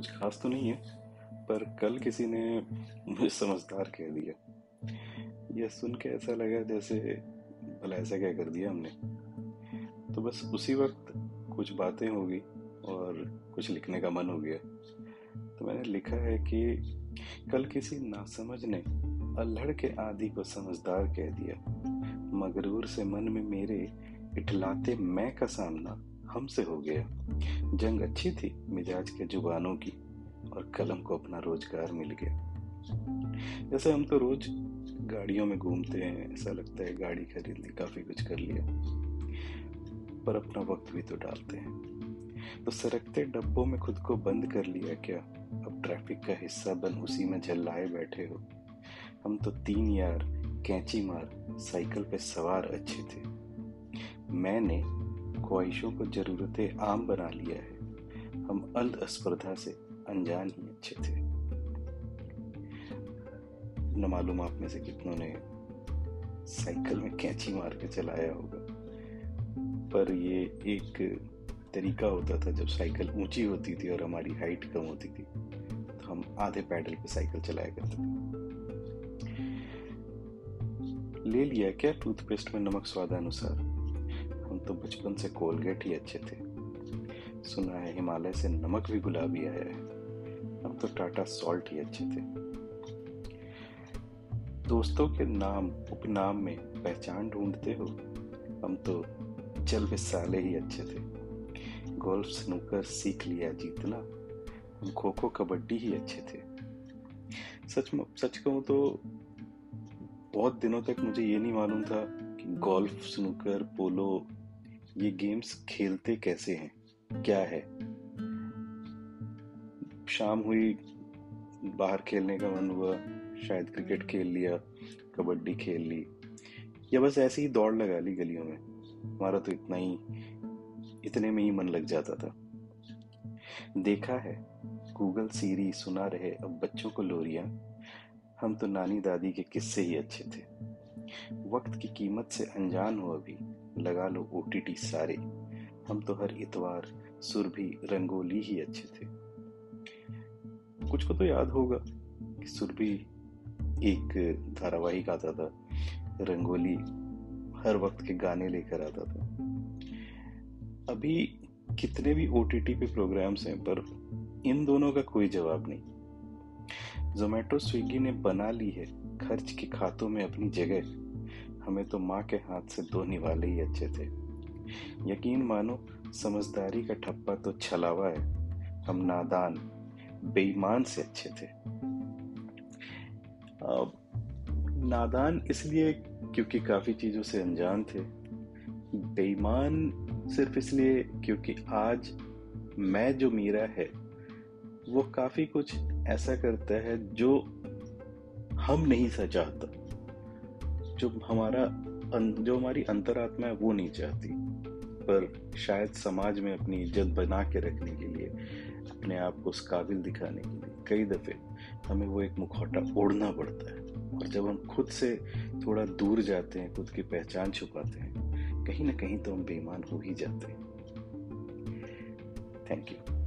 कुछ खास तो नहीं है, पर कल किसी ने मुझे समझदार कह दिया। यह सुन के ऐसा लगा जैसे भला ऐसा क्या कर दिया हमने। तो बस उसी वक्त कुछ बातें होगी और कुछ लिखने का मन हो गया, तो मैंने लिखा है कि कल किसी नासमझ ने अल्हड़ के आदि को समझदार कह दिया, मगरूर से मन में मेरे इठलाते मैं का सामना हमसे हो गया। जंग अच्छी थी मिजाज के जुबानों की, और कलम को अपना रोजगार मिल गया। जैसे हम तो रोज गाड़ियों में घूमते हैं, ऐसा लगता है गाड़ी खरीद ली, काफी कुछ कर लिया, पर अपना वक्त भी तो डालते हैं। तो सरकते डब्बों में खुद को बंद कर लिया क्या? अब ट्रैफिक का हिस्सा बन उसी में झल्लाए बैठे हो। हम तो तीन यार कैंची मार साइकिल पे सवार अच्छे थे। मैंने ख्वाहिशों को जरूरतें आम बना लिया है। हम अंध अस्पर्धा से अनजान ही अच्छे थे। न मालूम आप में से कितनों ने साइकिल में कैंची मार के चलाया होगा, पर ये एक तरीका होता था। जब साइकिल ऊंची होती थी और हमारी हाइट कम होती थी, तो हम आधे पैडल पे साइकिल चलाया करते थे। ले लिया क्या टूथपेस्ट में नमक स्वादानुसार? हम तो बचपन से कोलगेट ही अच्छे थे। सुना है हिमालय से नमक भी गुलाबी आया है। हम तो टाटा सॉल्ट ही अच्छे थे। दोस्तों के नाम उपनाम में पहचान ढूंढते हो? हम तो चल पे साले ही अच्छे थे। गोल्फ स्नूकर सीख लिया जीतना। हम खो खो कबड्डी ही अच्छे थे। सच कहूँ तो बहुत दिनों तक मुझे ये नहीं मालूम था कि गोल्फ स्नूकर पोलो ये गेम्स खेलते कैसे हैं, क्या है। शाम हुई, बाहर खेलने का मन हुआ, शायद क्रिकेट खेल लिया, कबड्डी खेल ली, या बस ऐसे ही दौड़ लगा ली गलियों में। हमारा तो इतने में ही मन लग जाता था। देखा है गूगल सीरी, सुना रहे अब बच्चों को लोरियां। हम तो नानी दादी के किस्से ही अच्छे थे। वक्त की कीमत से अनजान हो अभी, लगा लो ओटीटी सारे। हम तो हर इतवार सुरभि रंगोली ही अच्छे थे। कुछ को तो याद होगा कि सुरभि एक धारावाहिक आता था, रंगोली हर वक्त के गाने लेकर आता था। अभी कितने भी ओटीटी पे प्रोग्राम्स हैं, पर इन दोनों का कोई जवाब नहीं। जोमेटो स्विग्गी ने बना ली है खर्च के खातों में अपनी जगह। हमें तो माँ के हाथ से धोने वाले ही अच्छे थे। यकीन मानो समझदारी का ठप्पा तो छलावा है। हम नादान बेईमान से अच्छे थे। नादान इसलिए क्योंकि काफी चीजों से अनजान थे, बेईमान सिर्फ इसलिए क्योंकि आज मैं जो मेरा है वो काफी कुछ ऐसा करता है जो हम नहीं चाहता, जो हमारी अंतरात्मा है वो नहीं चाहती, पर शायद समाज में अपनी इज्जत बना के रखने के लिए, अपने आप को उस काबिल दिखाने के लिए कई दफे हमें वो एक मुखौटा ओढ़ना पड़ता है। और जब हम खुद से थोड़ा दूर जाते हैं, खुद की पहचान छुपाते हैं, कहीं ना कहीं तो हम बेईमान हो ही जाते हैं। Thank you.